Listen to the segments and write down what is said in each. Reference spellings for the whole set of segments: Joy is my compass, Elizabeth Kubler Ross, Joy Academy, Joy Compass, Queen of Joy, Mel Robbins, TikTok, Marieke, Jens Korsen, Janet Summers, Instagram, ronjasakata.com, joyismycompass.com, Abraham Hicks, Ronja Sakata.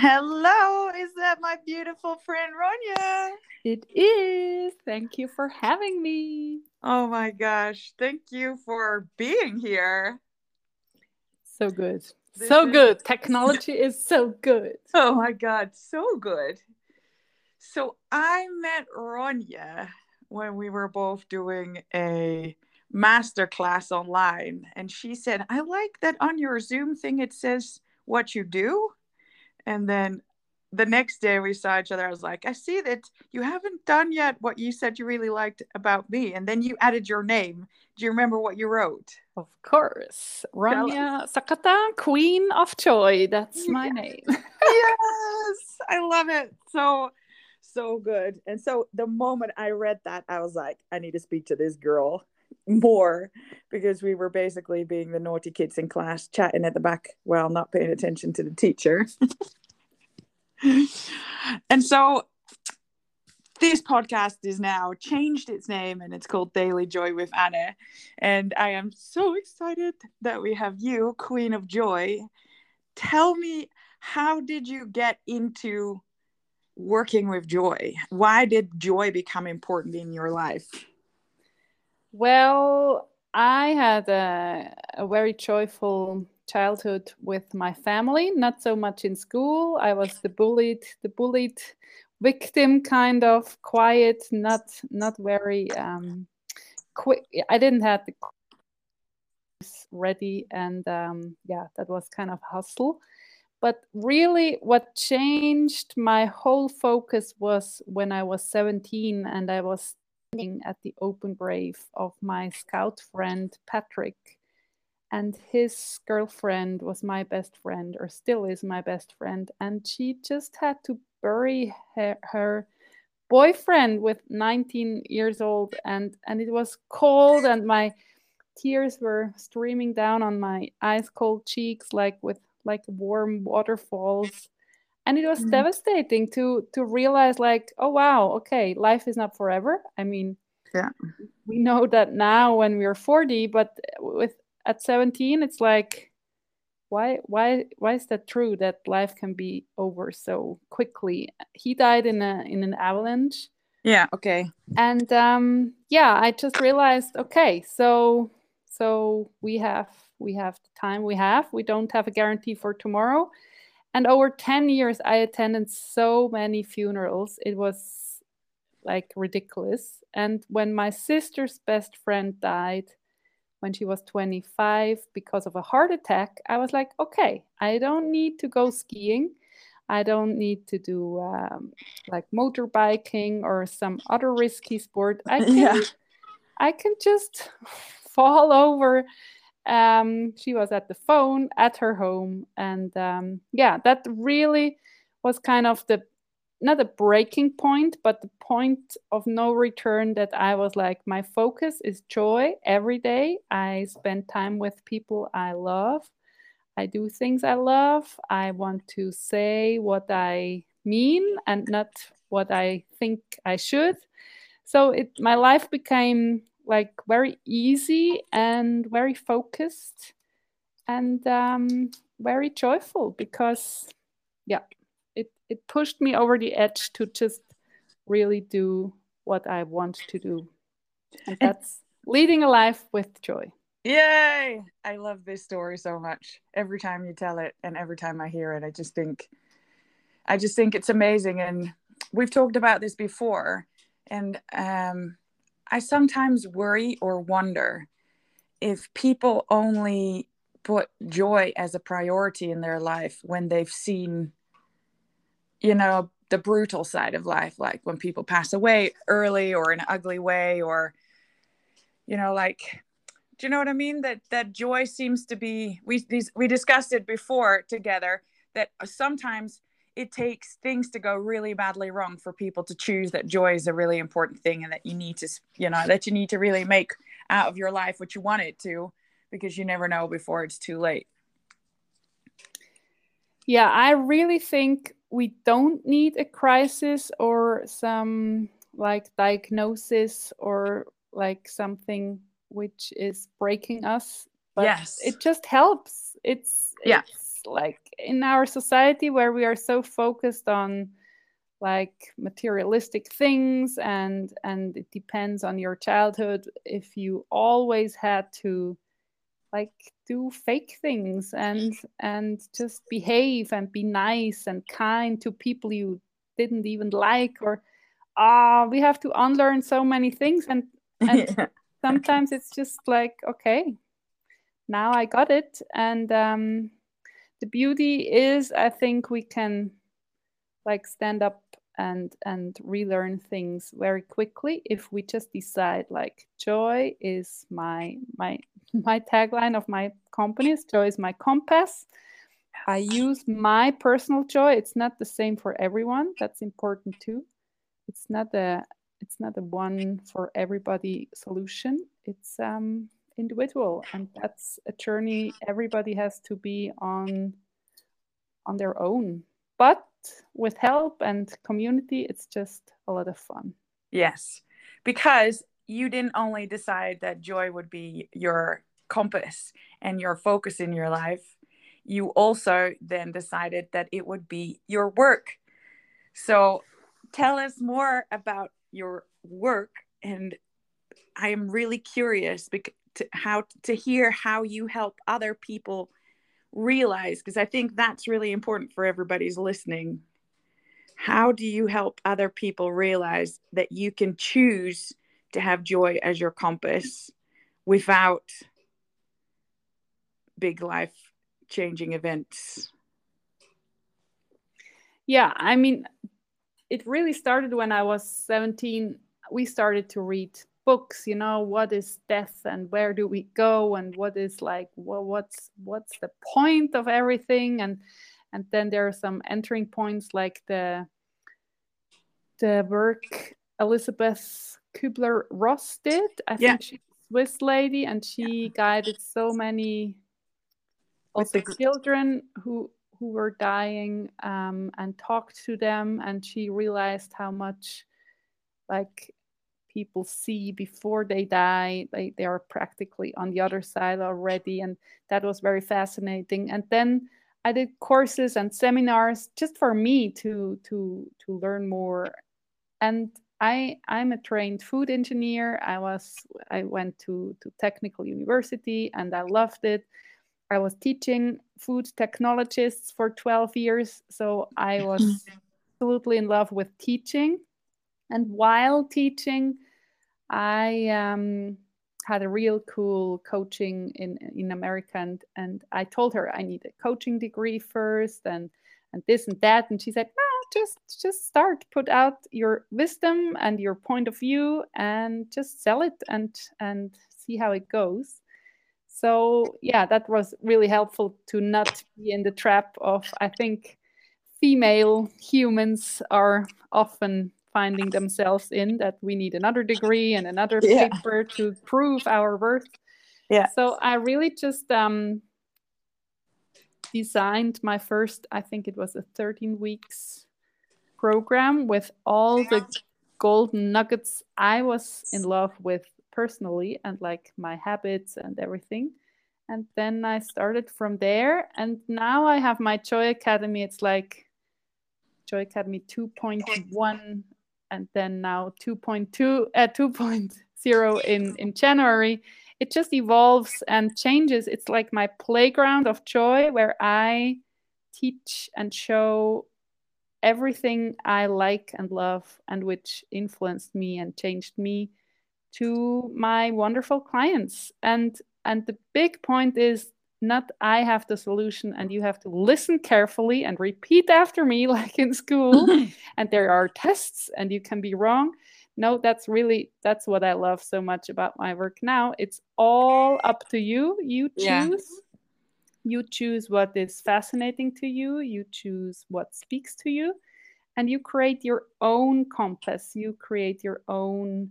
Hello, is that my beautiful friend Ronja? It is. Thank you for having me. Oh my gosh, thank you for being here. So good. So good. Technology is so good. Oh my God, so good. So I met Ronja when we were both doing a masterclass online, and she said, I like that on your Zoom thing it says what you do. And then the next day we saw each other. I was like, I see that you haven't done yet what you said you really liked about me. And then you added your name. Do you remember what you wrote? Of course. Ronja Sakata, Queen of Joy. That's my name. Yes. I love it. So good. And so the moment I read that, I was like, I need to speak to this girl more, because we were basically being the naughty kids in class, chatting at the back while not paying attention to the teacher. And so this podcast is now changed its name, and it's called Daily Joy with Anna. And I am so excited that we have you, Queen of Joy. Tell me, how did you get into working with joy? Why did joy become important in your life? Well, I had a very joyful childhood with my family, not so much in school. I was the bullied victim, kind of quiet, not very quick. I didn't have the ready, and that was kind of hustle. But really what changed my whole focus was when I was 17, and I was standing at the open grave of my scout friend Patrick. And his girlfriend was my best friend, or still is my best friend. And she just had to bury her boyfriend with 19 years old. And it was cold, and my tears were streaming down on my ice cold cheeks, like warm waterfalls. And it was devastating to realize, like, oh wow, okay, life is not forever. I mean, yeah, we know that now when we are 40, but at 17, it's like, why is that true, that life can be over so quickly? He died in an avalanche. Yeah. Okay. And I just realized, okay, so we have the time we have. We don't have a guarantee for tomorrow. And over 10 years, I attended so many funerals. It was like ridiculous. And when my sister's best friend died, when she was 25, because of a heart attack, I was like, okay, I don't need to go skiing. I don't need to do like motorbiking or some other risky sport. I can just fall over. She was at the phone at her home, and that really was kind of not a breaking point, but the point of no return, that I was like, my focus is joy every day. I spend time with people I love. I do things I love. I want to say what I mean and not what I think I should. So my life became like very easy and very focused and very joyful, because it pushed me over the edge to just really do what I want to do. And that's leading a life with joy. Yay! I love this story so much. Every time you tell it and every time I hear it, I just think it's amazing. And we've talked about this before, and I sometimes worry or wonder if people only put joy as a priority in their life when they've seen, you know, the brutal side of life, like when people pass away early or in an ugly way, or, you know, like, do you know what I mean? That joy seems to be, we discussed it before together, that sometimes it takes things to go really badly wrong for people to choose that joy is a really important thing, and that you need to, you know, that you need to really make out of your life what you want it to, because you never know before it's too late. Yeah, I really think we don't need a crisis or some like diagnosis or like something which is breaking us, but it just helps. It's like in our society where we are so focused on like materialistic things, and it depends on your childhood if you always had to like do fake things and just behave and be nice and kind to people you didn't even like, or we have to unlearn so many things, and yeah. Sometimes it's just like, okay, now I got it. And the beauty is, I think we can like stand up and relearn things very quickly if we just decide, like, joy is my tagline of my company is joy is my compass. I use my personal joy. It's not the same for everyone. That's important too. It's not a one for everybody solution. It's individual, and that's a journey everybody has to be on their own. But with help and community, it's just a lot of fun. Yes, because you didn't only decide that joy would be your compass and your focus in your life. You also then decided that it would be your work. So tell us more about your work. And I am really curious to hear how you help other people realize, because I think that's really important for everybody's listening. How do you help other people realize that you can choose to have joy as your compass without big life-changing events? Yeah, I mean, it really started when I was 17. We started to read books, you know, what is death and where do we go and what is like, well, what's the point of everything? And then there are some entering points like the work Elizabeth Kubler Ross did. I think she's a Swiss lady, and she guided so many also children who were dying and talked to them, and she realized how much like people see before they die, they are practically on the other side already, and that was very fascinating. And then I did courses and seminars just for me to learn more. And I'm a trained food engineer. I went to technical university, and I loved it. I was teaching food technologists for 12 years, so I was absolutely in love with teaching. And while teaching, I had a real cool coaching in America, and I told her I need a coaching degree first, and this and that, and she said, "No, just start. Put out your wisdom and your point of view, and just sell it and see how it goes." So yeah, that was really helpful to not be in the trap of, I think, female humans are often finding themselves in, that we need another degree and another paper to prove our worth. Yeah. So I really just designed my first, I think it was a 13 weeks program with all the golden nuggets I was in love with personally, and like my habits and everything. And then I started from there, and now I have my Joy Academy. It's like Joy Academy 2.1. And then now 2.0 in January. It just evolves and changes. It's like my playground of joy, where I teach and show everything I like and love, and which influenced me and changed me, to my wonderful clients. And the big point is not I have the solution and you have to listen carefully and repeat after me like in school and there are tests and you can be wrong. No, that's what I love so much about my work now. It's all up to you. You choose. Yeah. You choose what is fascinating to you. You choose what speaks to you, and you create your own compass. You create your own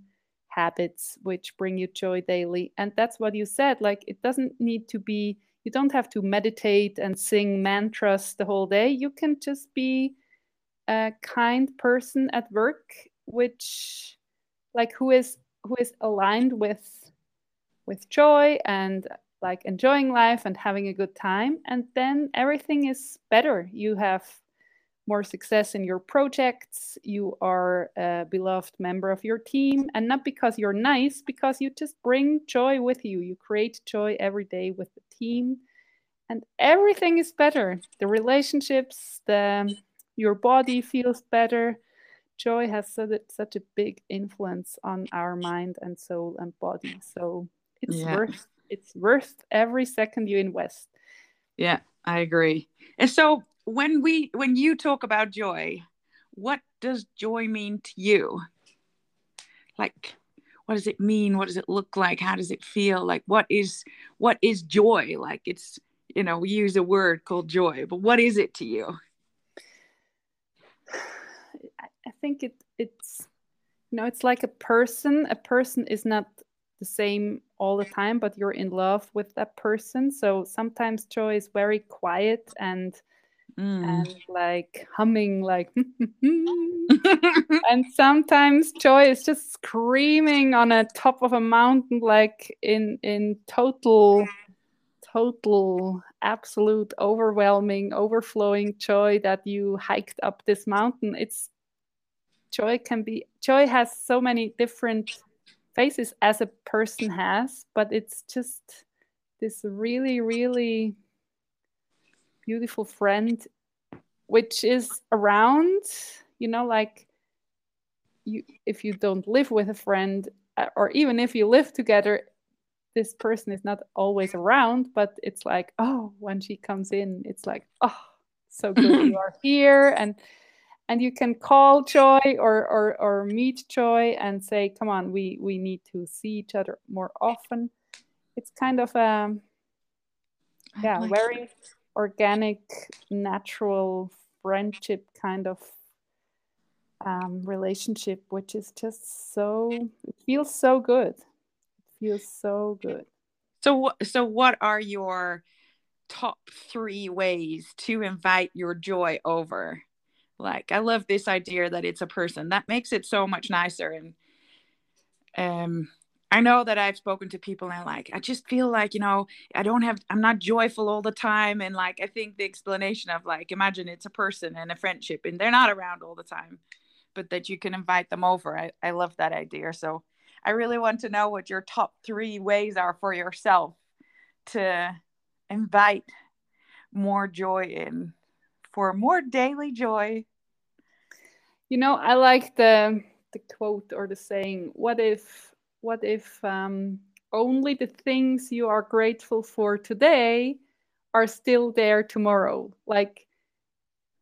habits which bring you joy daily. And that's what you said, like it doesn't need to be, you don't have to meditate and sing mantras the whole day. You can just be a kind person at work, which like who is aligned with joy and like enjoying life and having a good time. And then everything is better. You have more success in your projects. You are a beloved member of your team. And not because you're nice, because you just bring joy with you. You create joy every day with the team. And everything is better. The relationships, your body feels better. Joy has such a big influence on our mind and soul and body. So it's worth every second you invest. Yeah, I agree. And so when you talk about joy, what does joy mean to you? Like, what does it mean? What does it look like? How does it feel? Like, what is joy? Like, it's, you know, we use a word called joy, but what is it to you? I think it's, you know, it's like a person. A person is not the same all the time, but you're in love with that person. So sometimes joy is very quiet and like humming, like and sometimes joy is just screaming on a top of a mountain, like in total absolute overwhelming overflowing joy that you hiked up this mountain. Joy has so many different faces as a person has, but it's just this really, really beautiful friend, which is around, you know, like you, if you don't live with a friend, or even if you live together, this person is not always around, but it's like, oh, when she comes in, it's like, oh, so good you are here. And you can call Joy or meet Joy and say, come on, we need to see each other more often. It's kind of very organic, natural friendship kind of relationship, which is just so, it feels so good. It feels so good. So what are your top 3 ways to invite your joy over? Like, I love this idea that it's a person. That makes it so much nicer. And I know that I've spoken to people and like, I just feel like, you know, I'm not joyful all the time. And like, I think the explanation of like, imagine it's a person and a friendship and they're not around all the time, but that you can invite them over. I love that idea. So I really want to know what your top 3 ways are for yourself to invite more joy in. For more daily joy. You know, I like the quote or the saying, what if only the things you are grateful for today are still there tomorrow? Like,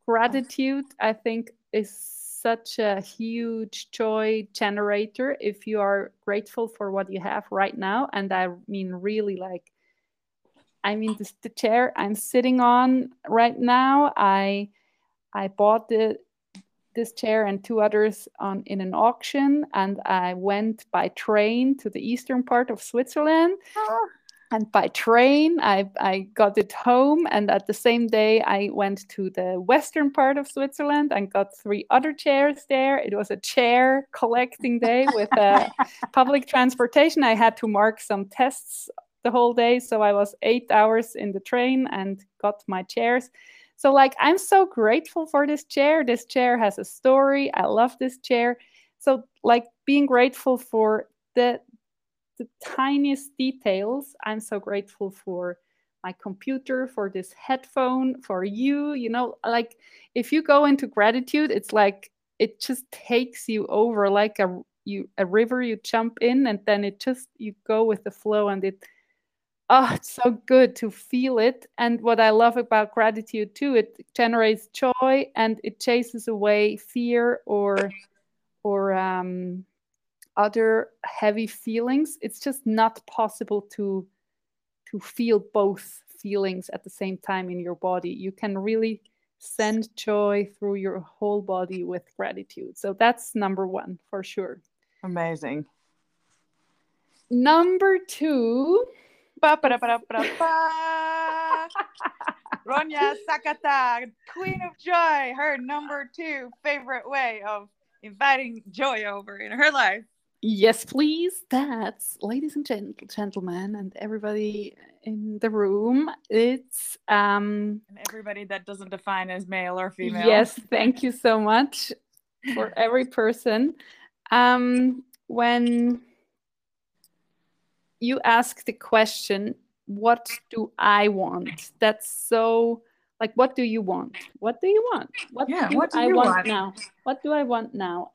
gratitude, I think, is such a huge joy generator if you are grateful for what you have right now. And I mean, really, like, the chair I'm sitting on right now, I bought this chair and 2 others in an auction, and I went by train to the eastern part of Switzerland. Oh. And by train, I got it home, and at the same day, I went to the western part of Switzerland and got 3 other chairs there. It was a chair collecting day with public transportation. I had to mark some tests the whole day, so I was 8 hours in the train and got my chairs. So like, I'm so grateful for this chair. This chair has a story. I love this chair. So like, being grateful for the tiniest details. I'm so grateful for my computer, for this headphone, for you know, like, if you go into gratitude, it's like it just takes you over like a river. You jump in and then it just, you go with the flow, and it's so good to feel it. And what I love about gratitude too, it generates joy and it chases away fear or other heavy feelings. It's just not possible to feel both feelings at the same time in your body. You can really send joy through your whole body with gratitude. So that's number 1 for sure. Amazing. Number 2. Ronja Sakata, Queen of Joy, her number 2 favorite way of inviting joy over in her life. Yes, please. That's, ladies and gentlemen, and everybody in the room, it's... and everybody that doesn't define as male or female. Yes, thank you so much for every person. When you ask the question, what do I want? That's so... Like, what do you want? What do you want? What do I want now? What do I want now?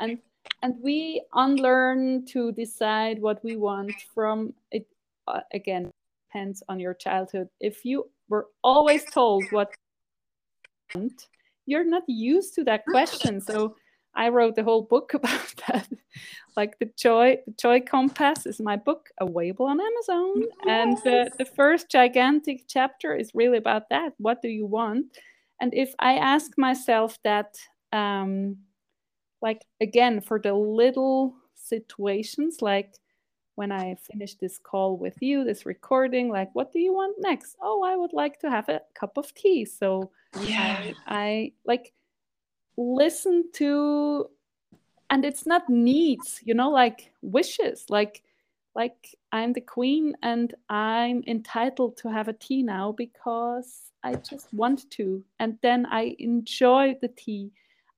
And we unlearn to decide what we want from it. Again, depends on your childhood. If you were always told what you want, you're not used to that question. So I wrote a whole book about that. Like the Joy Compass is my book, available on Amazon. Yes. And the first gigantic chapter is really about that. What do you want? And if I ask myself that, like, again, for the little situations, like when I finish this call with you, this recording, like, what do you want next? Oh, I would like to have a cup of tea. So yeah, I like listen to, and it's not needs, you know, like wishes, like I'm the queen and I'm entitled to have a tea now because I just want to. And then I enjoy the tea.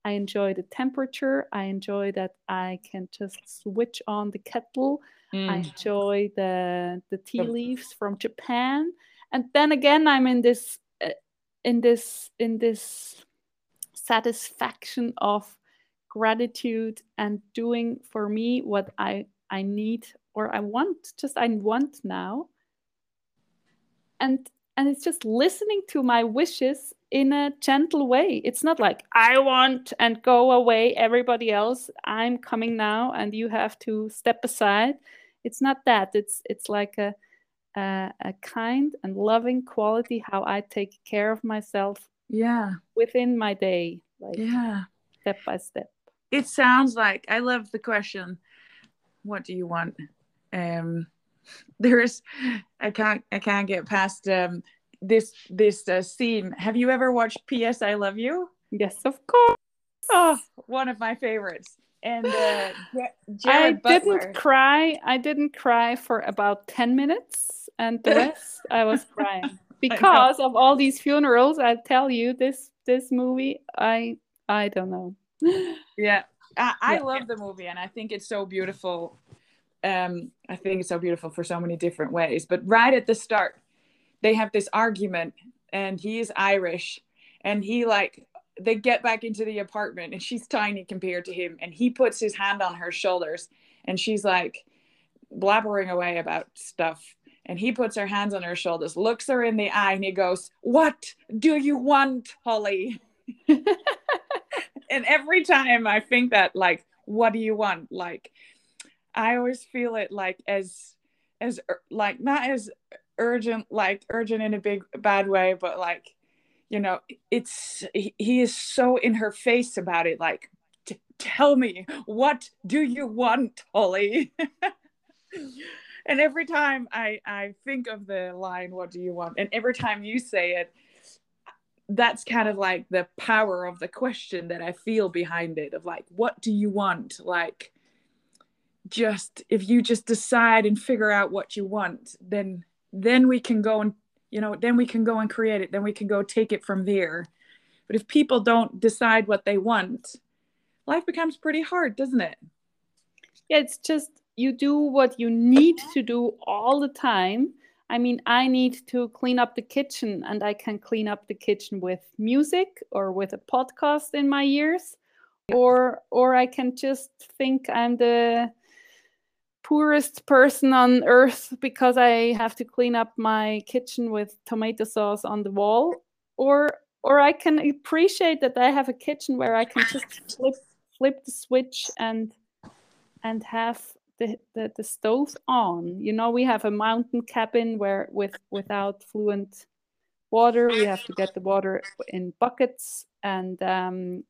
I enjoy the temperature. I enjoy that I can just switch on the kettle. Mm. I enjoy the tea leaves from Japan. And then again, I'm in this satisfaction of gratitude and doing for me what I need or I want. Just I want now. And it's just listening to my wishes in a gentle way. It's not like I want and go away, everybody else, I'm coming now and you have to step aside. It's not that. It's like a kind and loving quality, how I take care of myself within my day, like step by step. It sounds like, I love the question, what do you want? I can't get past this scene. Have you ever watched P.S. I Love You? Yes, of course. Oh, one of my favorites. And I didn't cry for about 10 minutes, and the rest I was crying because of all these funerals. I tell you, this movie, I don't know. Yeah, I love the movie, and I think it's so beautiful. I think it's so beautiful for so many different ways. But right at the start, they have this argument, and he is Irish, and he like, they get back into the apartment, and she's tiny compared to him, and he puts his hand on her shoulders, and she's like blabbering away about stuff, and he puts her hands on her shoulders, looks her in the eye, and he goes, "What do you want, Holly?" And every time I think that, like, what do you want? Like, I always feel it like as like not as urgent, like urgent in a big bad way, but like, you know, it's he is so in her face about it. Like, tell me, what do you want, Holly? And every time I think of the line, "What do you want?" and every time you say it, that's kind of like the power of the question that I feel behind it, of like, what do you want? Like, just if you just decide and figure out what you want, then we can go and, you know, then we can go and create it, then we can go take it from there. But if people don't decide what they want, life becomes pretty hard, doesn't it? Yeah, it's just you do what you need to do all the time. I mean, I need to clean up the kitchen, and I can clean up the kitchen with music or with a podcast in my ears, or I can just think I'm the poorest person on earth because I have to clean up my kitchen with tomato sauce on the wall, or I can appreciate that I have a kitchen where I can just flip the switch and have the stove on. You know, we have a mountain cabin where without fluent water, we have to get the water in buckets and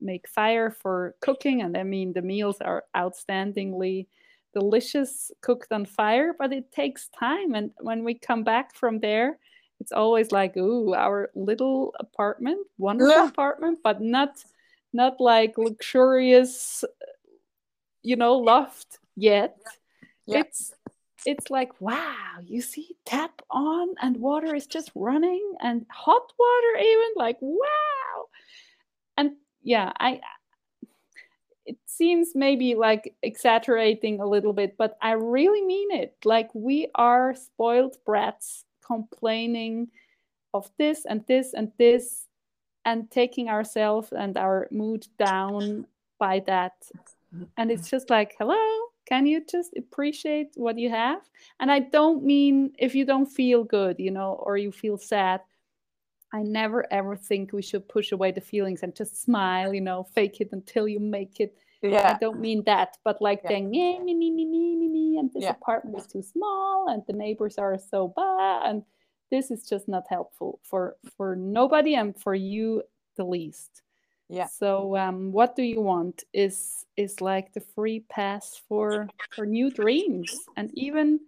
make fire for cooking, and I mean the meals are outstandingly delicious cooked on fire, but it takes time. And when we come back from there, it's always like, ooh, our little apartment, wonderful apartment, but not like luxurious, you know, loft. yet. Yeah. It's like, wow, you see, tap on and water is just running, and hot water even, like, wow. And yeah, it seems maybe like exaggerating a little bit, but I really mean it. Like, we are spoiled brats complaining of this and this and this, and taking ourselves and our mood down by that. And it's just like, hello, can you just appreciate what you have? And I don't mean if you don't feel good, you know, or you feel sad. I never, ever think we should push away the feelings and just smile, you know, fake it until you make it. Yeah. I don't mean that, but like then, yeah, me, and this apartment is too small, and the neighbors are so bad, and this is just not helpful for nobody, and for you the least. Yeah. So what do you want is like the free pass for new dreams. And even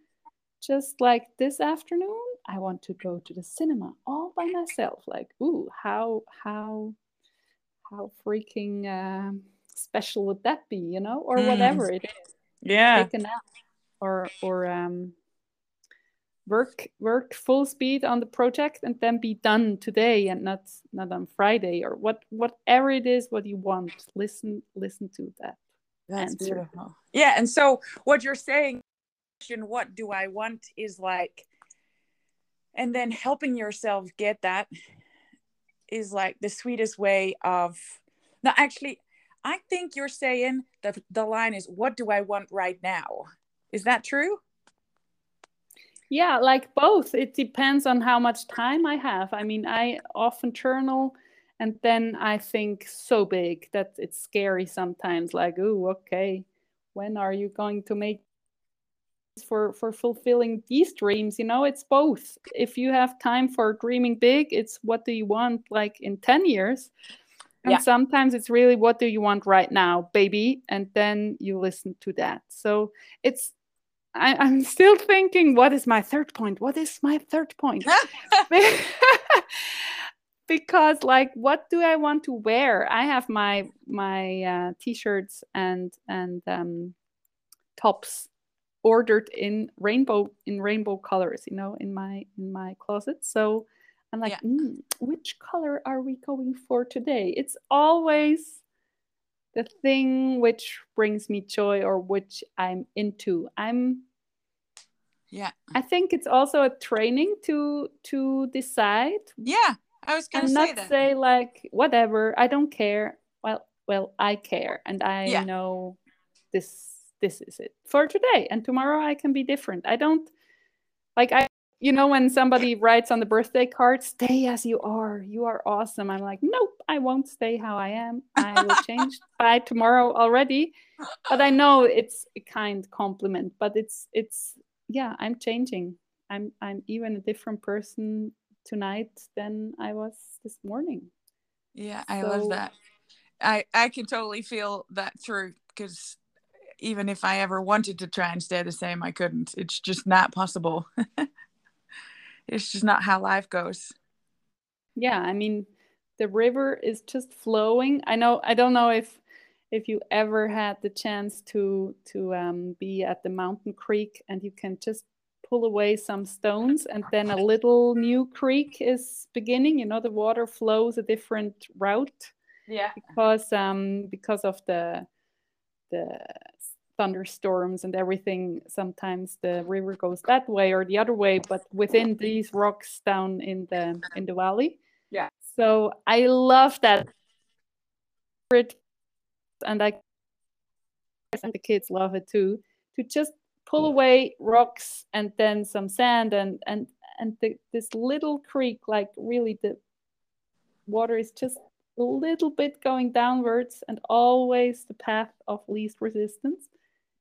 just like this afternoon, I want to go to the cinema all by myself. Like, ooh, how freaking special would that be, you know? Or whatever it is. Yeah. Take a nap, or work full speed on the project and then be done today and not on Friday, or whatever it is, what you want. Listen to that. That's answer. Beautiful. Yeah. And so what you're saying, what do I want, is like, and then helping yourself get that is like the sweetest way of, no, actually, I think you're saying that the line is, what do I want right now? Is that true? Yeah, like both. It depends on how much time I have. I mean, I often journal and then I think so big that it's scary sometimes. Like, ooh, okay, when are you going to make for fulfilling these dreams? You know, it's both. If you have time for dreaming big, it's what do you want like in 10 years? And sometimes it's really what do you want right now, baby? And then you listen to that. So it's, I'm still thinking, what is my third point? What is my third point? Because like, what do I want to wear? I have my t-shirts and tops ordered in rainbow colors, you know, in my closet. So I'm like, which color are we going for today? It's always the thing which brings me joy or which I'm into. I think it's also a training to decide. Yeah, I was going to say that. And not say like, whatever, I don't care. Well, I care. And I know this is it for today. And tomorrow I can be different. I don't, like, you know, when somebody writes on the birthday card, stay as you are awesome. I'm like, nope, I won't stay how I am. I will change by tomorrow already. But I know it's a kind compliment, but it's I'm changing. I'm even a different person tonight than I was this morning. Yeah, I love that. I can totally feel that through, because even if I ever wanted to try and stay the same, I couldn't. It's just not possible. It's just not how life goes. Yeah, I mean, the river is just flowing. I know. I don't know if you ever had the chance to be at the mountain creek, and you can just pull away some stones, and then a little new creek is beginning. You know, the water flows a different route. Yeah. Because of the thunderstorms and everything, sometimes the river goes that way or the other way, but within these rocks down in the valley. Yeah. So I love that, and the kids love it too. To just pull away rocks and then some sand and this little creek, like really the water is just a little bit going downwards, and always the path of least resistance.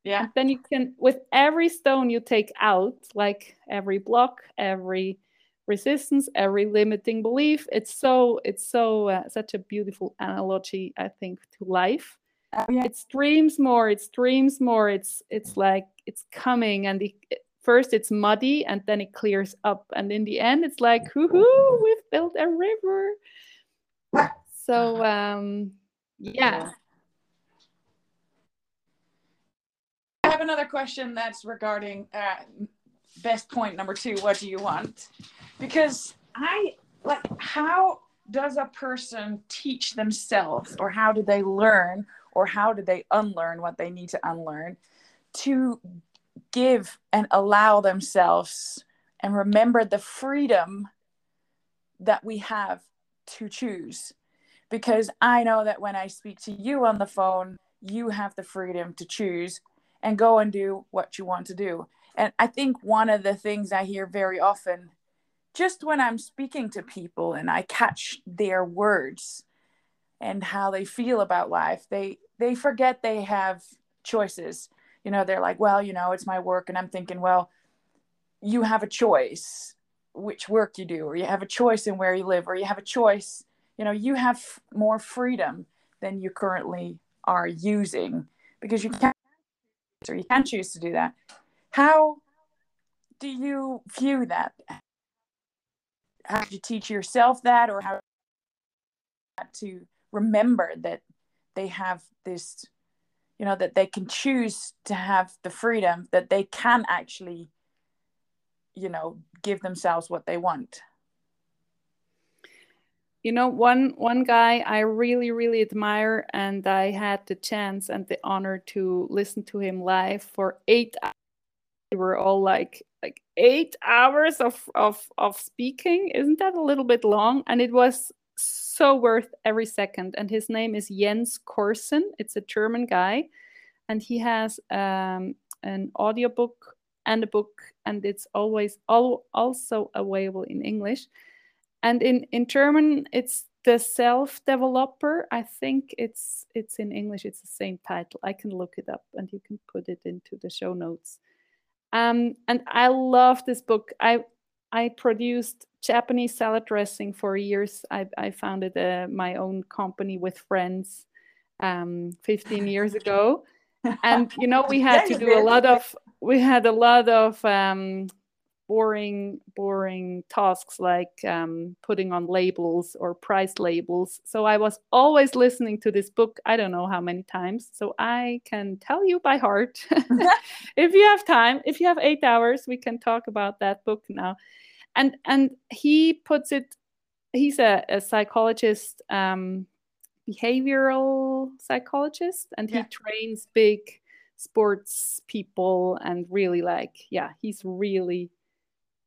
Yeah. And then you can, with every stone you take out, like every block, every resistance, every limiting belief, it's such a beautiful analogy, I think, to life. Yeah. It streams more. It's like it's coming, and first it's muddy, and then it clears up, and in the end it's like, woohoo, we've built a river. So yeah. have another question that's regarding best point number 2. What do you want? Because I like, how does a person teach themselves, or how do they learn, or how do they unlearn what they need to unlearn to give and allow themselves and remember the freedom that we have to choose? Because I know that when I speak to you on the phone, you have the freedom to choose and go and do what you want to do. And I think one of the things I hear very often, just when I'm speaking to people and I catch their words and how they feel about life, they forget they have choices. You know, they're like, well, you know, it's my work. And I'm thinking, well, you have a choice which work you do, or you have a choice in where you live, or you have a choice, you know, you have more freedom than you currently are using, because you can't, or you can choose to do that. How do you view that? How do you teach yourself that, or how to remember that they have this, you know, that they can choose to have the freedom, that they can actually, you know, give themselves what they want? You know, one guy I really, really admire, and I had the chance and the honor to listen to him live for 8 hours. We were all like 8 hours of speaking. Isn't that a little bit long? And it was so worth every second. And his name is Jens Korsen. It's a German guy. And he has an audiobook and a book, and it's always also available in English. And in German, it's The Self-Developer. I think it's in English, it's the same title. I can look it up and you can put it into the show notes. And I love this book. I produced Japanese salad dressing for years. I founded my own company with friends 15 years ago. And, you know, we had to do a lot of boring tasks, like putting on labels or price labels. So I was always listening to this book, I don't know how many times. So I can tell you by heart. If you have time, if you have 8 hours, we can talk about that book now. And he puts it, he's a psychologist, behavioral psychologist, and he trains big sports people, and really he's really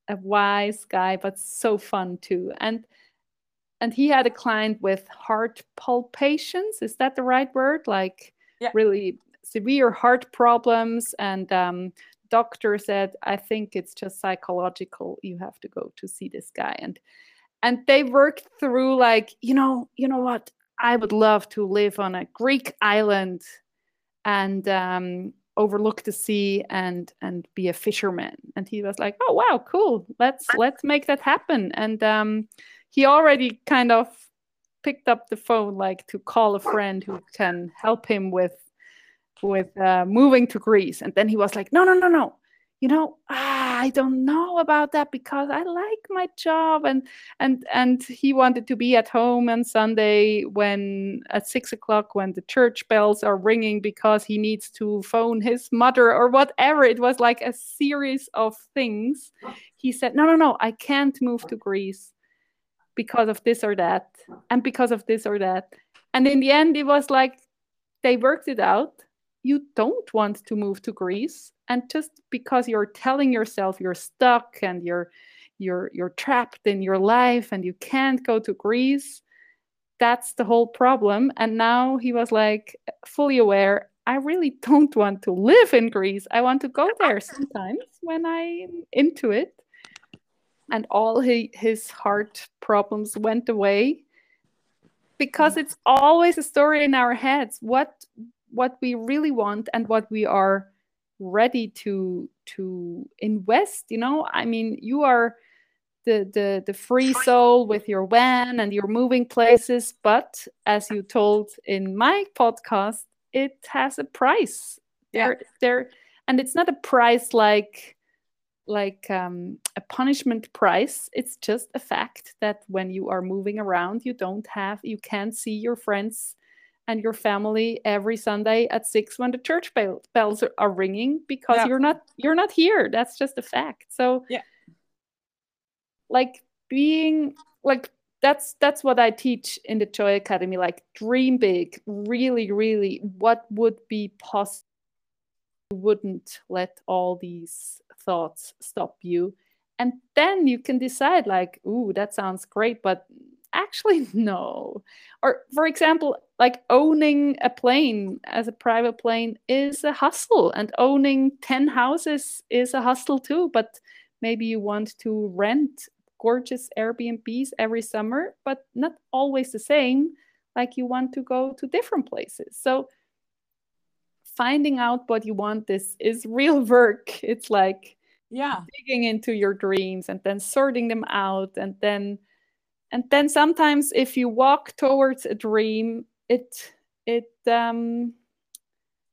a wise guy, but so fun too. And he had a client with heart palpitations. Is that the right word? Really severe heart problems. And doctor said, I think it's just psychological. You have to go to see this guy. And they worked through you know what? I would love to live on a Greek island and overlook the sea and be a fisherman. And he was like, oh, wow, cool. Let's make that happen. And he already kind of picked up the phone, to call a friend who can help him with moving to Greece. And then he was like, no. You know, I don't know about that, because I like my job. And he wanted to be at home on Sunday at 6 o'clock, when the church bells are ringing, because he needs to phone his mother or whatever. It was like a series of things. He said, no, I can't move to Greece because of this or that, and because of this or that. And in the end, it was like, they worked it out. You don't want to move to Greece. And just because you're telling yourself you're stuck and you're trapped in your life and you can't go to Greece, that's the whole problem. And now he was fully aware, I really don't want to live in Greece. I want to go there sometimes when I'm into it. And all his heart problems went away, because it's always a story in our heads, what we really want and what we are ready to invest. You know, I mean, you are the free soul with your van and you're moving places, but as you told in my podcast, it has a price. There and it's not a price like a punishment price. It's just a fact that when you are moving around, you can't see your friends and your family every Sunday at 6 when the church bells are ringing, because you're not here. That's just a fact. So that's what I teach in the Joy Academy. Like, dream big, really, really, what would be possible. You wouldn't let all these thoughts stop you. And then you can decide, like, ooh, that sounds great, but actually, no. Or, for example, like owning a plane as a private plane is a hustle, and owning 10 houses is a hustle too. But maybe you want to rent gorgeous Airbnbs every summer, but not always the same. Like, you want to go to different places. So finding out what you want, this is real work. It's like, digging into your dreams and then sorting them out. And then sometimes if you walk towards a dream, it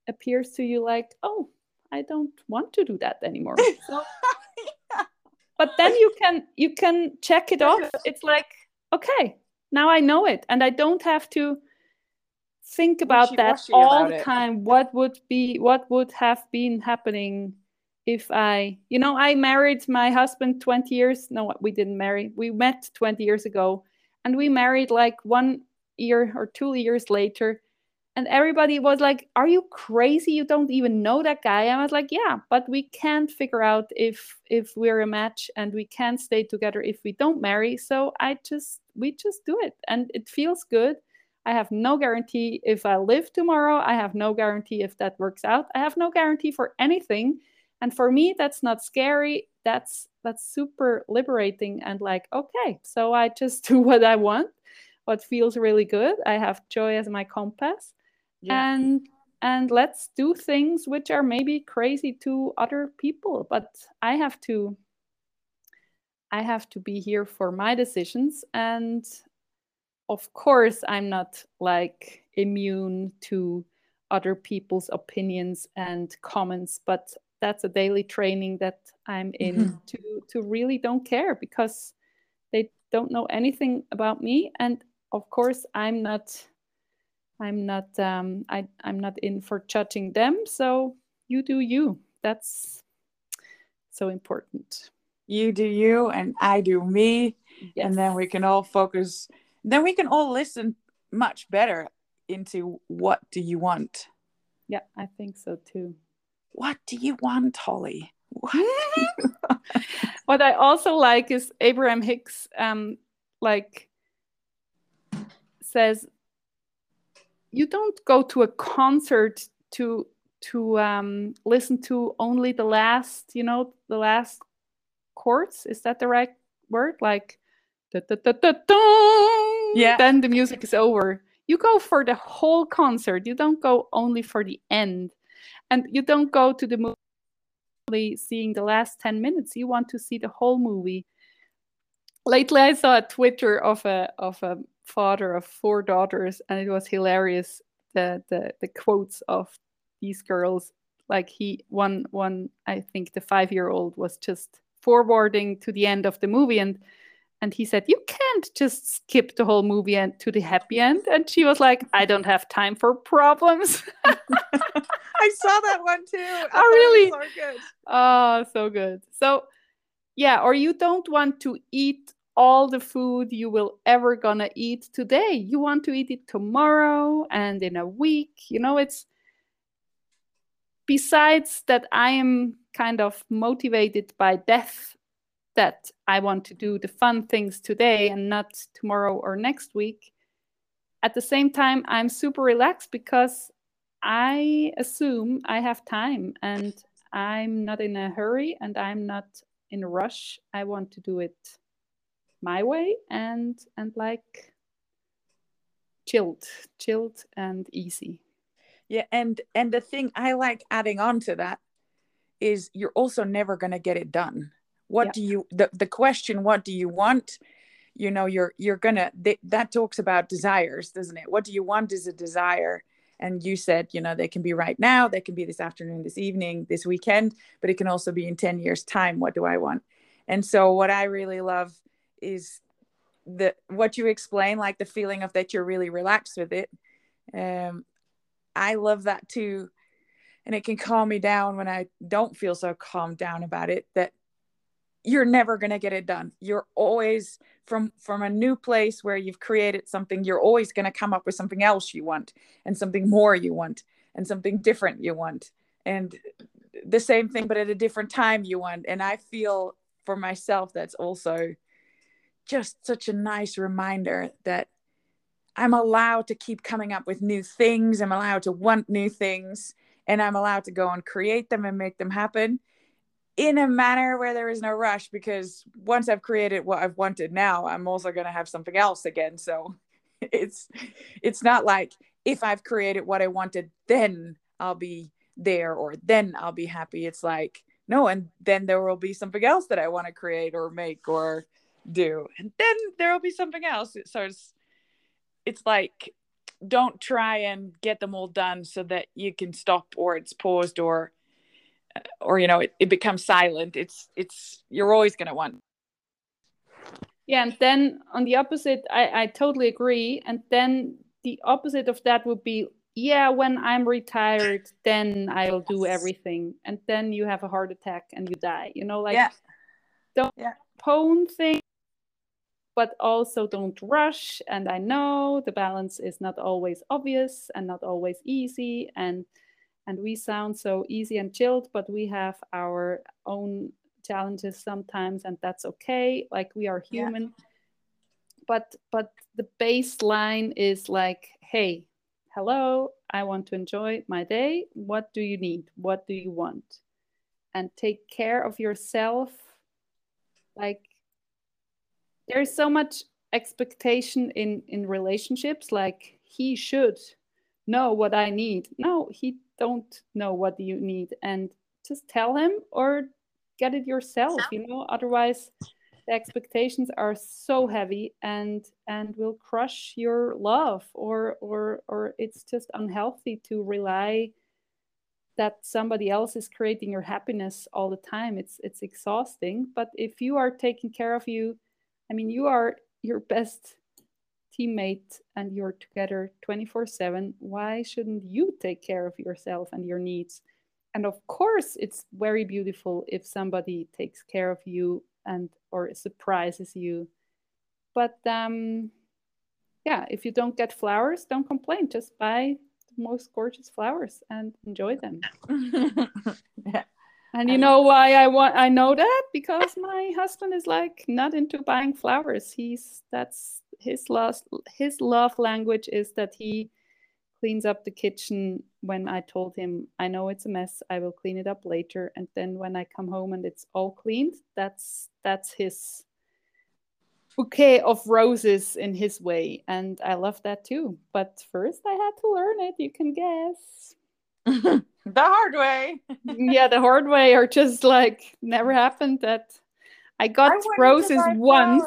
appears to you like, oh, I don't want to do that anymore. So, but then you can check it off. It's like, okay, now I know it. And I don't have to think about that all the time. What would have been happening if I married my husband 20 years. No, we didn't marry. We met 20 years ago, and we married like 1 year or 2 years later. And everybody was like, are you crazy? You don't even know that guy. And I was like, yeah, but we can't figure out if we're a match, and we can't stay together if we don't marry. So we just do it. And it feels good. I have no guarantee if I live tomorrow. I have no guarantee if that works out. I have no guarantee for anything. And for me, that's not scary. That's super liberating, and like, okay, so I just do what I want, what feels really good. I have joy as my compass. Yeah. And let's do things which are maybe crazy to other people, but I have to be here for my decisions. And of course, I'm not like immune to other people's opinions and comments, but that's a daily training that I'm in to really don't care, because they don't know anything about me. And of course, I'm not in for judging them. So you do you. That's so important. You do you, and I do me. Yes. And then we can all focus. Then we can all listen much better into what do you want. Yeah, I think so too. What do you want, Holly? What I also like is Abraham Hicks, says, you don't go to a concert to listen to only the last chords. Is that the right word? Like, da, da, da, da, da, yeah. Then the music is over. You go for the whole concert. You don't go only for the end. And you don't go to the movie seeing the last 10 minutes. You want to see the whole movie. Lately, I saw a Twitter of a father of 4 daughters, and it was hilarious. The quotes of these girls, like one I think the 5-year-old was just forwarding to the end of the movie, and he said, you can't just skip the whole movie and to the happy end. And she was like, I don't have time for problems. I saw that one too. Oh, really? So good. Oh, so good. So, yeah, or you don't want to eat all the food you will ever gonna eat today. You want to eat it tomorrow and in a week. You know, it's, besides that I am kind of motivated by death, that I want to do the fun things today and not tomorrow or next week. At the same time, I'm super relaxed because I assume I have time, and I'm not in a hurry, and I'm not in a rush. I want to do it my way and like chilled and easy. Yeah, and the thing I like adding on to that is you're also never going to get it done. What do you, the question, what do you want? You know, that talks about desires, doesn't it? What do you want is a desire. And you said, you know, they can be right now, they can be this afternoon, this evening, this weekend, but it can also be in 10 years time. What do I want? And so what I really love is what you explain, like the feeling of that you're really relaxed with it. I love that too. And it can calm me down when I don't feel so calmed down about it, that you're never going to get it done. You're always from a new place where you've created something, you're always going to come up with something else you want, and something more you want, and something different you want, and the same thing, but at a different time you want. And I feel for myself, that's also just such a nice reminder that I'm allowed to keep coming up with new things. I'm allowed to want new things, and I'm allowed to go and create them and make them happen in a manner where there is no rush, because once I've created what I've wanted, now I'm also going to have something else again. So it's not like if I've created what I wanted, then I'll be there, or then I'll be happy. It's like, no, and then there will be something else that I want to create or make or do, and then there will be something else. So it's like, don't try and get them all done so that you can stop, or it's paused, or you know, it becomes silent. It's you're always going to want. Yeah, and then on the opposite, I totally agree. And then the opposite of that would be, yeah, when I'm retired, then I'll do everything. And then you have a heart attack and you die. You know, like, yeah. Don't postpone things, but also don't rush. And I know the balance is not always obvious and not always easy. And we sound so easy and chilled, but we have our own challenges sometimes, and that's okay. Like, we are human. Yeah. But the baseline is like, hey, hello, I want to enjoy my day. What do you need? What do you want? And take care of yourself. Like, there's so much expectation in relationships. Like, he should know what I need. No, he don't know what you need, and just tell him or get it yourself, you know, otherwise the expectations are so heavy and will crush your love, or it's just unhealthy to rely that somebody else is creating your happiness all the time. It's exhausting. But if you are taking care of you, I mean, you are your best teammate and you're together 24/7. Why shouldn't you take care of yourself and your needs? And of course, it's very beautiful if somebody takes care of you and or surprises you. But yeah, if you don't get flowers, don't complain. Just buy the most gorgeous flowers and enjoy them. Yeah. And you know why I know that? Because my husband is like not into buying flowers. That's his love language is that he cleans up the kitchen when I told him, I know it's a mess, I will clean it up later. And then when I come home and it's all cleaned, that's his bouquet of roses in his way. And I love that too. But first I had to learn it, you can guess. The hard way. Yeah, the hard way, or just like never happened that I got roses once,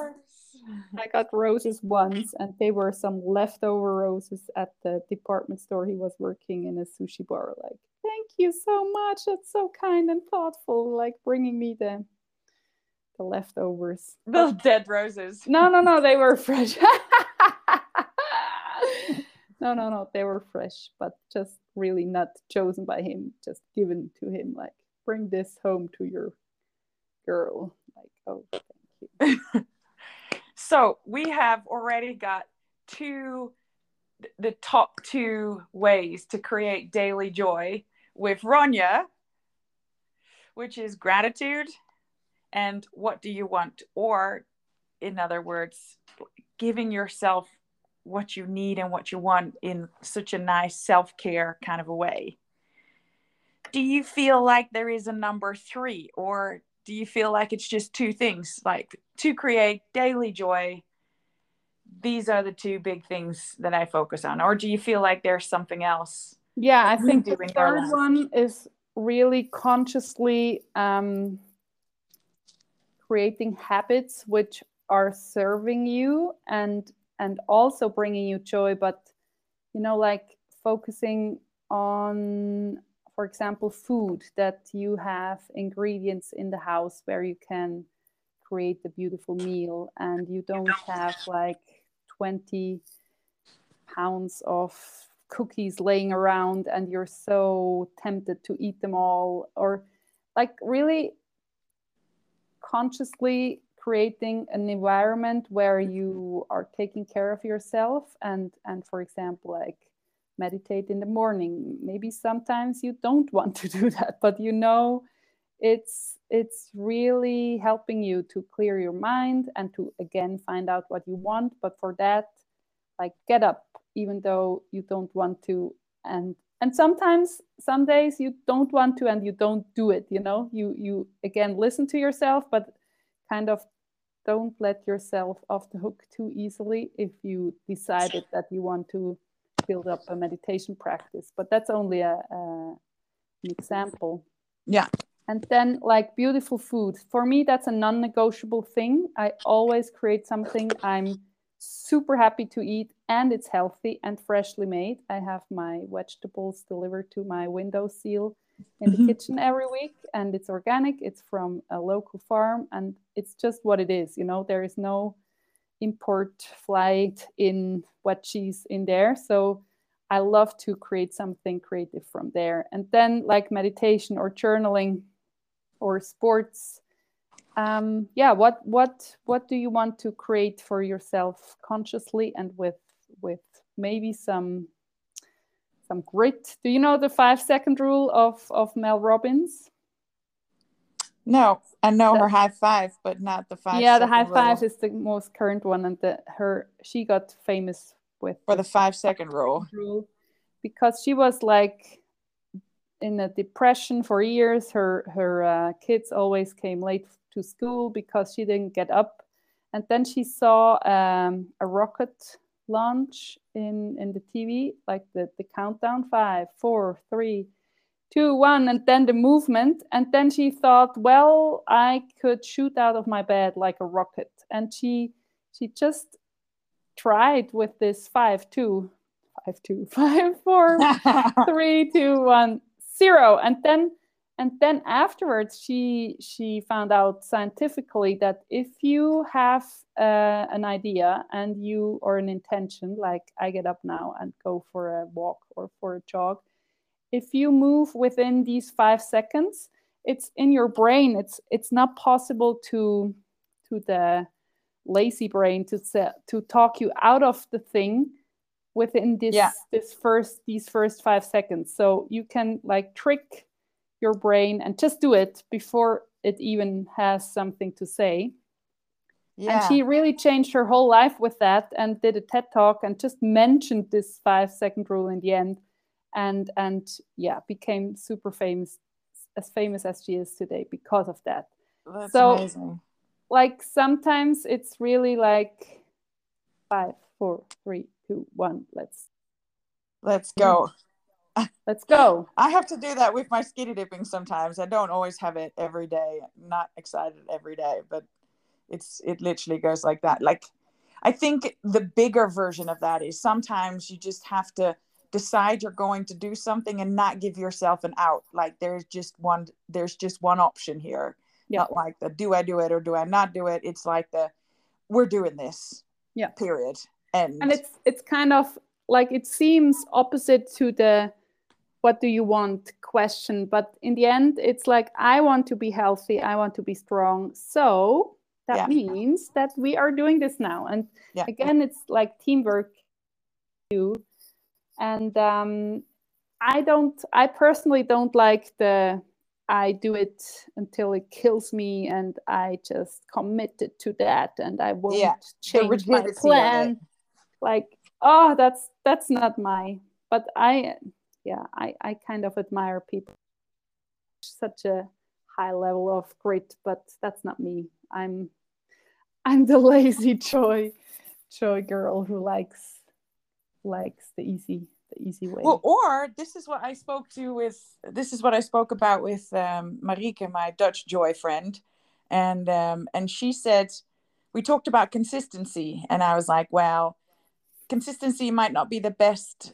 and they were some leftover roses at the department store he was working in, a sushi bar. Like, thank you so much. That's so kind and thoughtful, like bringing me the leftovers. Those dead roses. No, they were fresh. No, they were fresh, but just really not chosen by him, just given to him. Like, bring this home to your girl. Like, oh, thank you. So we have already got the top two ways to create daily joy with Ronja, which is gratitude and what do you want? Or in other words, giving yourself what you need and what you want in such a nice self-care kind of a way. Do you feel like there is a number three, or do you feel like it's just two things? Like, to create daily joy, these are the two big things that I focus on. Or do you feel like there's something else? Yeah, I think the third one is really consciously creating habits which are serving you and also bringing you joy. But, you know, like focusing on, for example, food, that you have ingredients in the house where you can create a beautiful meal, and you don't have like 20 pounds of cookies laying around and you're so tempted to eat them all, or like really consciously creating an environment where you are taking care of yourself and for example, like meditate in the morning. Maybe sometimes you don't want to do that, but you know, it's really helping you to clear your mind and to again find out what you want. But for that, like get up even though you don't want to, and sometimes some days you don't want to and you don't do it, you know, you again listen to yourself, but kind of don't let yourself off the hook too easily if you decided that you want to build up a meditation practice. But that's only an example. Yeah. And then like beautiful food. For me, that's a non-negotiable thing. I always create something I'm super happy to eat and it's healthy and freshly made. I have my vegetables delivered to my windowsill in the kitchen every week, and it's organic. It's from a local farm and it's just what it is. You know, there is no import flight in what cheese in there. So I love to create something creative from there. And then like meditation or journaling or sports. Yeah, what do you want to create for yourself consciously and with maybe some grit? Do you know the 5-second rule of Mel Robbins? No, I know her high five, but not the 5-second. Yeah, the high five rule is the most current one, and she got famous with for the 5-second rule because she was like in a depression for years. Her kids always came late to school because she didn't get up, and then she saw a rocket launch in the TV, like the countdown 5, 4, 3, 2, 1, and then the movement, and then she thought, well, I could shoot out of my bed like a rocket. And she just tried with this 5, 2, 5, 2, 5, 4, 3, 2, 1, 0, and then afterwards she found out scientifically that if you have an idea and you or an intention, like I get up now and go for a walk or for a jog, if you move within these 5 seconds, it's in your brain. It's not possible to the lazy brain to talk you out of the thing within these first 5 seconds. So you can like trick your brain and just do it before it even has something to say. Yeah. And she really changed her whole life with that and did a TED talk and just mentioned this 5-second rule in the end, and yeah, became super famous as she is today because of that. That's amazing. Like sometimes it's really like 5, 4, 3, 2, 1. Let's go. Let's go. I have to do that with my skinny dipping sometimes. I don't always have it every day. I'm not excited every day, but it literally goes like that. Like I think the bigger version of that is sometimes you just have to decide you're going to do something and not give yourself an out. Like there's just one option here. Yeah. Not like the do I do it or do I not do it. It's like we're doing this. Yeah. Period. And it's kind of like it seems opposite to the what do you want question, but in the end it's like I want to be healthy, I want to be strong. So that means that we are doing this now. And again, it's like teamwork too. And I personally don't like the I do it until it kills me and I just committed to that and I won't change my plan. Like, oh, that's not my, but I kind of admire people such a high level of grit, but that's not me. I'm the lazy joy girl who likes the easy way. Well, or this is what I spoke about with Marieke, my Dutch Joy friend, and she said we talked about consistency, and I was like, well, consistency might not be the best,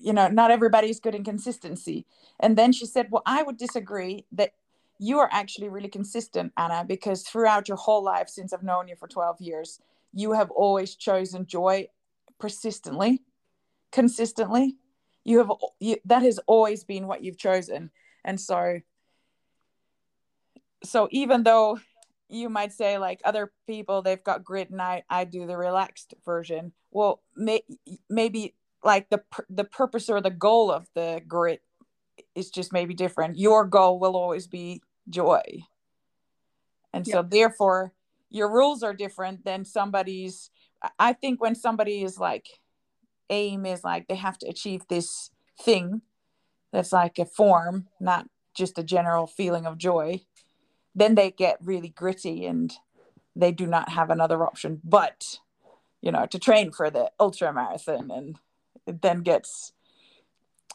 you know, not everybody's good in consistency. And then she said, well, I would disagree that you are actually really consistent, Anna, because throughout your whole life, since I've known you for 12 years, you have always chosen joy persistently, consistently. That has always been what you've chosen. And so even though you might say, like, other people, they've got grit and I do the relaxed version. Well, maybe like the purpose or the goal of the grit is just maybe different. Your goal will always be joy. And so therefore your rules are different than somebody's. I think when somebody is like, aim is like, they have to achieve this thing that's like a form, not just a general feeling of joy, then they get really gritty and they do not have another option but, you know, to train for the ultra marathon, and it then gets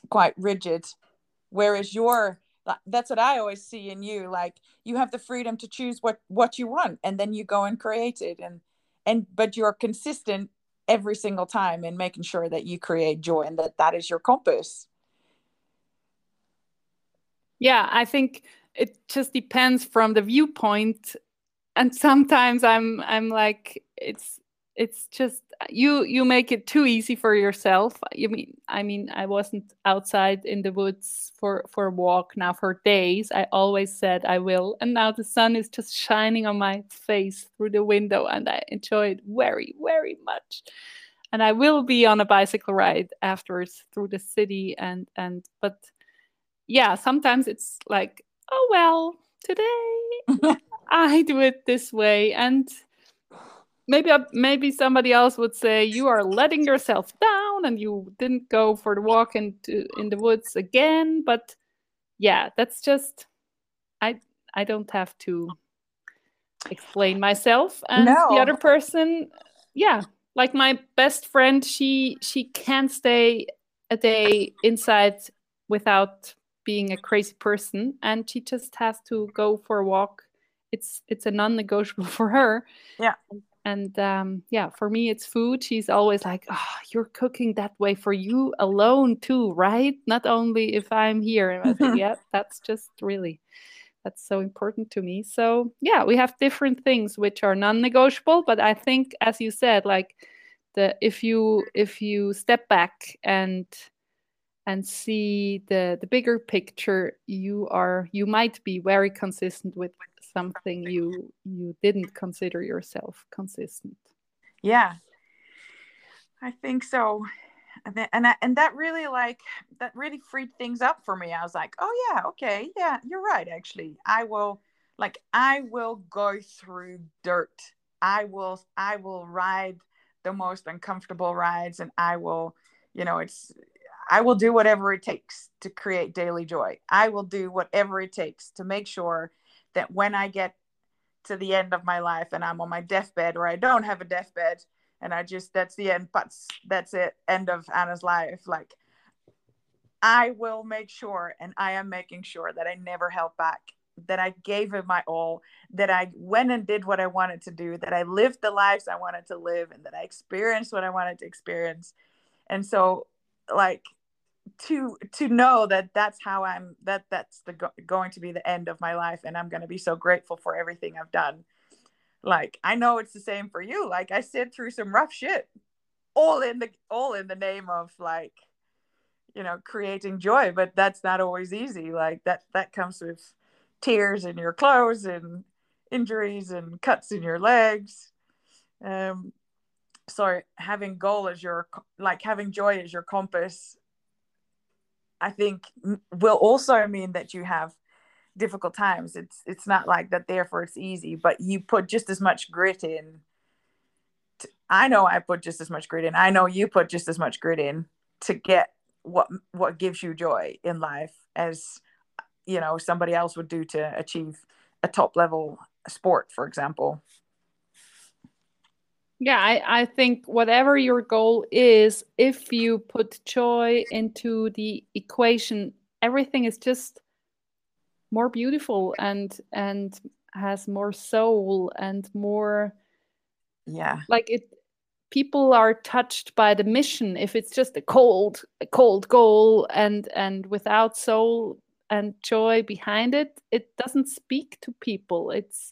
quite rigid. Whereas that's what I always see in you, like you have the freedom to choose what you want, and then you go and create it, but you're consistent every single time in making sure that you create joy and that is your compass. Yeah, I think it just depends from the viewpoint, and sometimes I'm like, it's just you make it too easy for yourself. I mean I wasn't outside in the woods for a walk now for days. I always said I will, and now the sun is just shining on my face through the window, and I enjoy it very, very much. And I will be on a bicycle ride afterwards through the city, but yeah, sometimes it's like, oh well, today I do it this way, and maybe somebody else would say you are letting yourself down and you didn't go for the walk in the woods again. But yeah, that's just, I don't have to explain myself. And the other person, yeah, like my best friend, she can't stay a day inside without being a crazy person, and she just has to go for a walk. It's a non-negotiable for her. Yeah. And yeah, for me, it's food. She's always like, oh, you're cooking that way for you alone too, right? Not only if I'm here. And I think, yeah, that's so important to me. So yeah, we have different things which are non-negotiable. But I think, as you said, like if you step back and see the bigger picture, you might be very consistent with something you didn't consider yourself consistent. Yeah, I think so. And that really freed things up for me. I was like, oh yeah, okay, yeah, you're right. Actually, I will go through dirt. I will ride the most uncomfortable rides, and I will, you know, I will do whatever it takes to create daily joy. I will do whatever it takes to make sure that when I get to the end of my life and I'm on my deathbed, or I don't have a deathbed and that's the end, but that's it, end of Anna's life. Like, I will make sure, and I am making sure, that I never held back, that I gave it my all, that I went and did what I wanted to do, that I lived the lives I wanted to live, and that I experienced what I wanted to experience. And so, like, to know that that's how I'm, that's going to be the end of my life, and I'm going to be so grateful for everything I've done. Like, I know it's the same for you. Like, I sit through some rough shit, all in the name of, like, you know, creating joy, but that's not always easy. Like that comes with tears in your clothes and injuries and cuts in your legs. So having goal as your, like, having joy as your compass, I think will also mean that you have difficult times. It's not like that, therefore it's easy, but you put just as much grit in. I know I put just as much grit in. I know you put just as much grit in to get what gives you joy in life as, you know, somebody else would do to achieve a top level sport, for example. Yeah, I think whatever your goal is, if you put joy into the equation, everything is just more beautiful and has more soul and more. Yeah, like it. People are touched by the mission. If it's just a cold goal and without soul and joy behind it, it doesn't speak to people. It's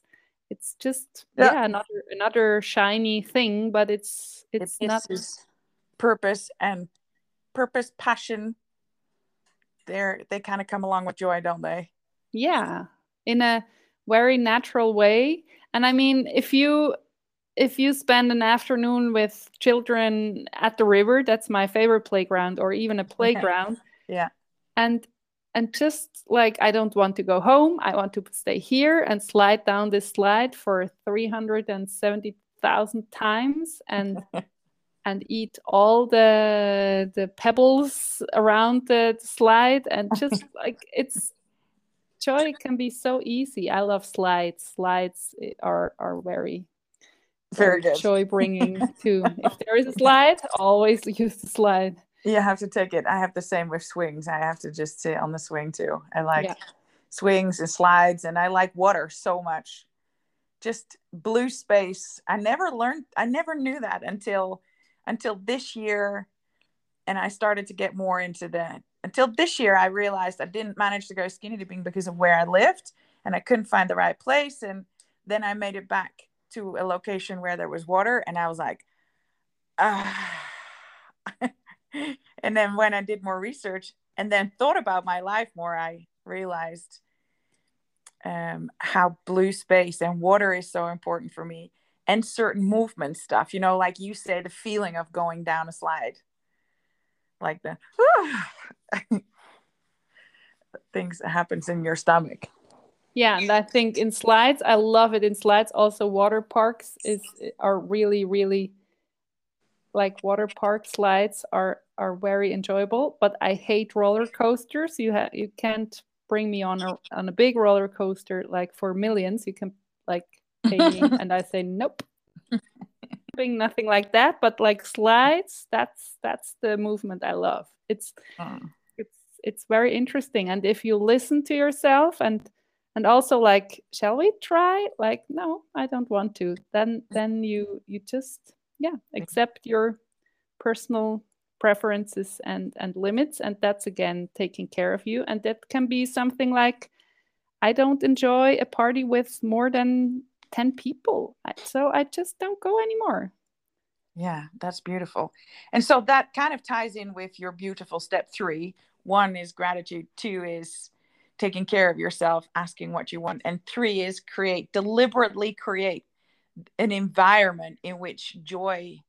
just another shiny thing, but it's not purpose and purpose, passion, they kind of come along with joy, don't they? Yeah, in a very natural way. And I mean, if you spend an afternoon with children at the river, that's my favorite playground, or even a playground. Yeah. And just like, I don't want to go home. I want to stay here and slide down this slide for 370,000 times and eat all the pebbles around the slide. And just like, it's joy can be so easy. I love slides. Slides are very good. Joy bringing too. If there is a slide, always use the slide. You have to take it. I have the same with swings. I have to just sit on the swing too. I like swings and slides, and I like water so much. Just blue space. I never knew that until this year. And I started to get more into that. Until this year, I realized I didn't manage to go skinny dipping because of where I lived, and I couldn't find the right place. And then I made it back to a location where there was water, and I was like, And then when I did more research and then thought about my life more, I realized how blue space and water is so important for me, and certain movement stuff, you know, like you say, the feeling of going down a slide, like the things that happens in your stomach. Yeah, and I think in slides, I love it. In slides, also water parks are really, really, like, water park slides are very enjoyable. But I hate roller coasters. You can't bring me on a big roller coaster, like, for millions. You can, like, pay me, and I say nope. Nothing like that. But like slides, that's the movement I love. It's very interesting. And if you listen to yourself and also, like, shall we try? Like, no, I don't want to. Then you just, accept your personal preferences and limits. And that's, again, taking care of you. And that can be something like, I don't enjoy a party with more than 10 people. So I just don't go anymore. Yeah, that's beautiful. And so that kind of ties in with your beautiful step 3. 1 is gratitude. 2 is taking care of yourself, asking what you want. And 3 is deliberately create an environment in which joy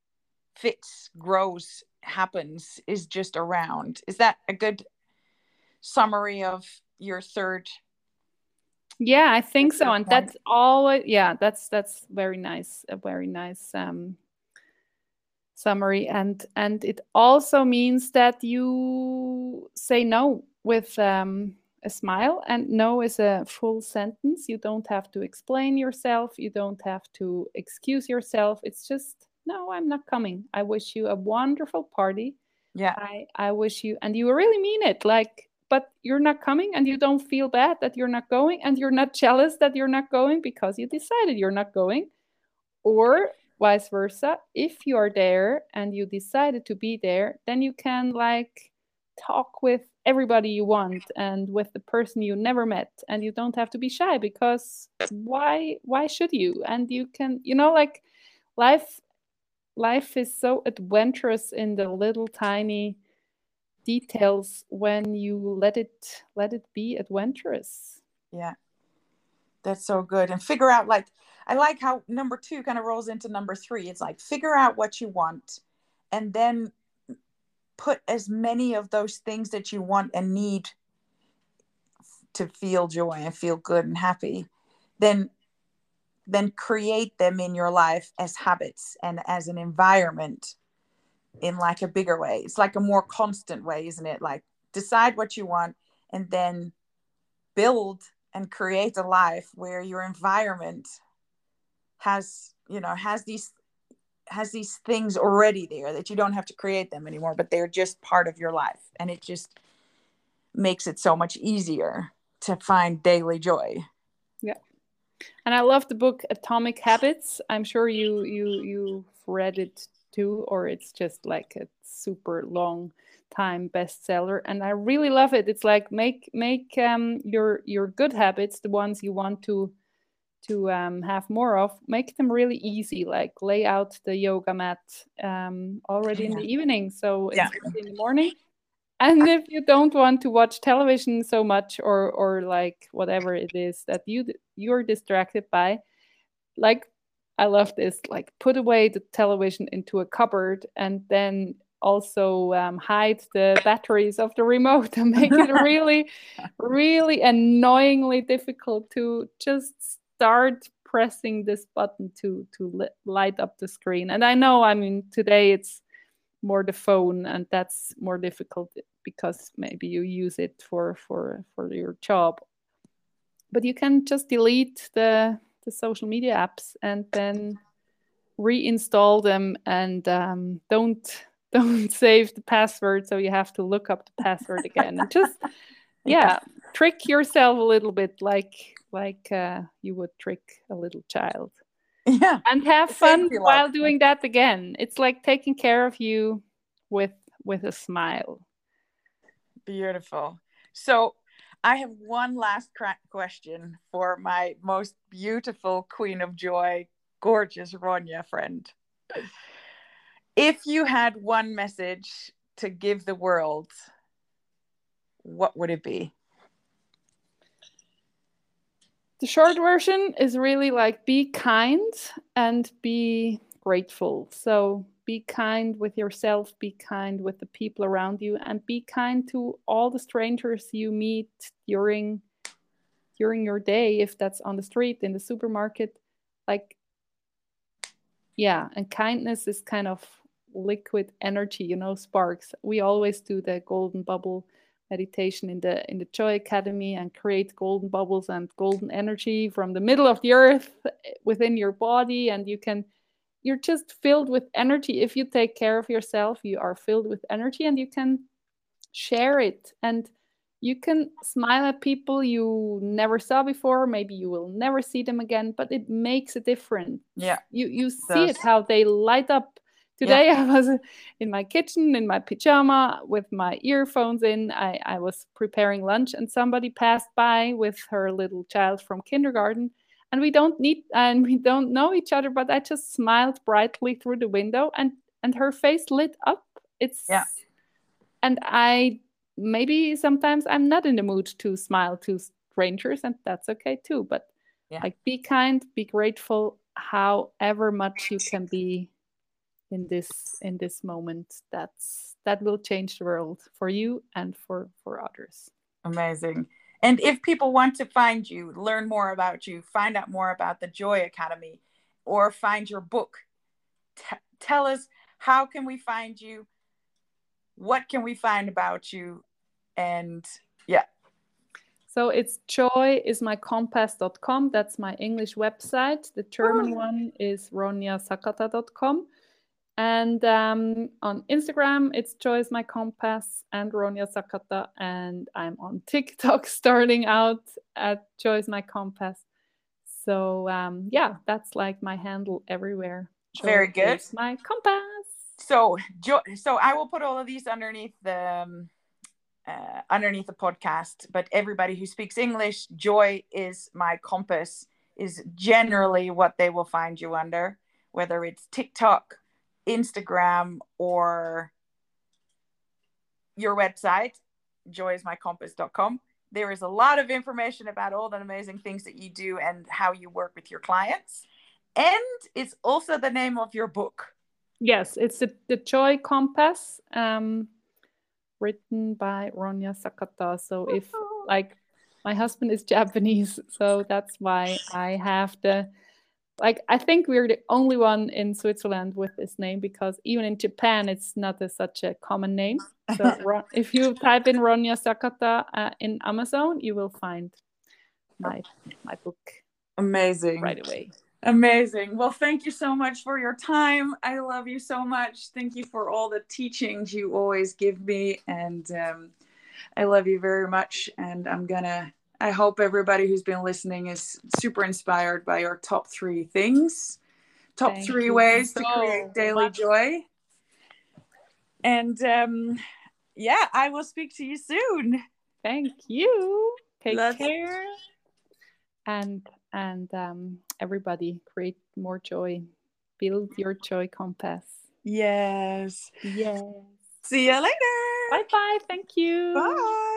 fits, grows, happens, is just around. Is that a good summary of your 3rd? Yeah, I think so. And that's always, that's very nice. A very nice summary. And it also means that you say no with, a smile, and no is a full sentence. You don't have to explain yourself. You don't have to excuse yourself. It's just, no, I'm not coming. I wish you a wonderful party. Yeah. I wish you, and you really mean it. Like, but you're not coming, and you don't feel bad that you're not going, and you're not jealous that you're not going because you decided you're not going, or vice versa. If you are there and you decided to be there, then you can, like, talk with everybody you want and with the person you never met, and you don't have to be shy because why should you? And you can, you know, like, life is so adventurous in the little tiny details when you let it be adventurous. Yeah, that's so good. And figure out, like, I like how number 2 kind of rolls into number 3. It's like, figure out what you want, and then put as many of those things that you want and need to feel joy and feel good and happy, then create them in your life as habits and as an environment in, like, a bigger way. It's like a more constant way, isn't it? Like, decide what you want and then build and create a life where your environment has these things already there, that you don't have to create them anymore, but they're just part of your life. And it just makes it so much easier to find daily joy. Yeah. And I love the book Atomic Habits. I'm sure you've read it too, or it's just like a super long time bestseller. And I really love it. It's like, make your good habits, the ones you want to have more of, make them really easy, like lay out the yoga mat already in the evening. So it's in the morning. And if you don't want to watch television so much or like whatever it is that you're distracted by, like, I love this, like put away the television into a cupboard and then also hide the batteries of the remote and make it really, really annoyingly difficult to just start pressing this button to light up the screen. And I know, I mean, today it's more the phone, and that's more difficult because maybe you use it for your job. But you can just delete the social media apps and then reinstall them, and don't save the password, so you have to look up the password again. And just trick yourself a little bit, like you would trick a little child. Yeah, and have fun while doing that again. It's like taking care of you with a smile. Beautiful. So I have one last question for my most beautiful Queen of Joy, gorgeous Ronja friend. If you had one message to give the world, what would it be? The short version is really like, be kind and be grateful. So be kind with yourself, be kind with the people around you, and be kind to all the strangers you meet during your day, if that's on the street, in the supermarket. Like, yeah, and kindness is kind of liquid energy, you know, sparks. We always do the golden bubble meditation in the Joy Academy and create golden bubbles and golden energy from the middle of the earth within your body, and you're just filled with energy. If you take care of yourself, you are filled with energy, and you can share it, and you can smile at people you never saw before. Maybe you will never see them again, but it makes a difference. Yeah, you see it, how they light up. Today I was in my kitchen, in my pyjama, with my earphones in. I was preparing lunch, and somebody passed by with her little child from kindergarten, and we don't know each other, but I just smiled brightly through the window, and her face lit up. And I maybe sometimes I'm not in the mood to smile to strangers, and that's okay too. But like, be kind, be grateful, however much you can be in this moment. That will change the world for you and for others. Amazing. And if people want to find you, learn more about you, find out more about the Joy Academy, or find your book, tell us, how can we find you? What can we find about you? And so it's joyismycompass.com. That's my English website. The German one is ronjasakata.com. And on Instagram, it's Joy is my compass and Ronja Sakata. And I'm on TikTok, starting out at Joy is my compass. So that's like my handle everywhere. Joy. Very good. Is my compass. So I will put all of these underneath the podcast. But everybody who speaks English, Joy is my compass is generally what they will find you under, whether it's TikTok, Instagram, or your website, joyismycompass.com. There is a lot of information about all the amazing things that you do and how you work with your clients. And it's also the name of your book. Yes, it's the Joy Compass, written by Ronja Sakata. So if like, my husband is Japanese, so that's why I have like, I think we're the only one in Switzerland with this name, because even in Japan, it's not such a common name. So if you type in Ronja Sakata in Amazon, you will find my book. Amazing. Right away. Amazing. Well, thank you so much for your time. I love you so much. Thank you for all the teachings you always give me. And I love you very much. And I hope everybody who's been listening is super inspired by your top three things, top three ways to create daily joy. And I will speak to you soon. Thank you. Take care. and everybody, create more joy, build your joy compass. Yes. Yes. See you later. Bye bye. Thank you. Bye.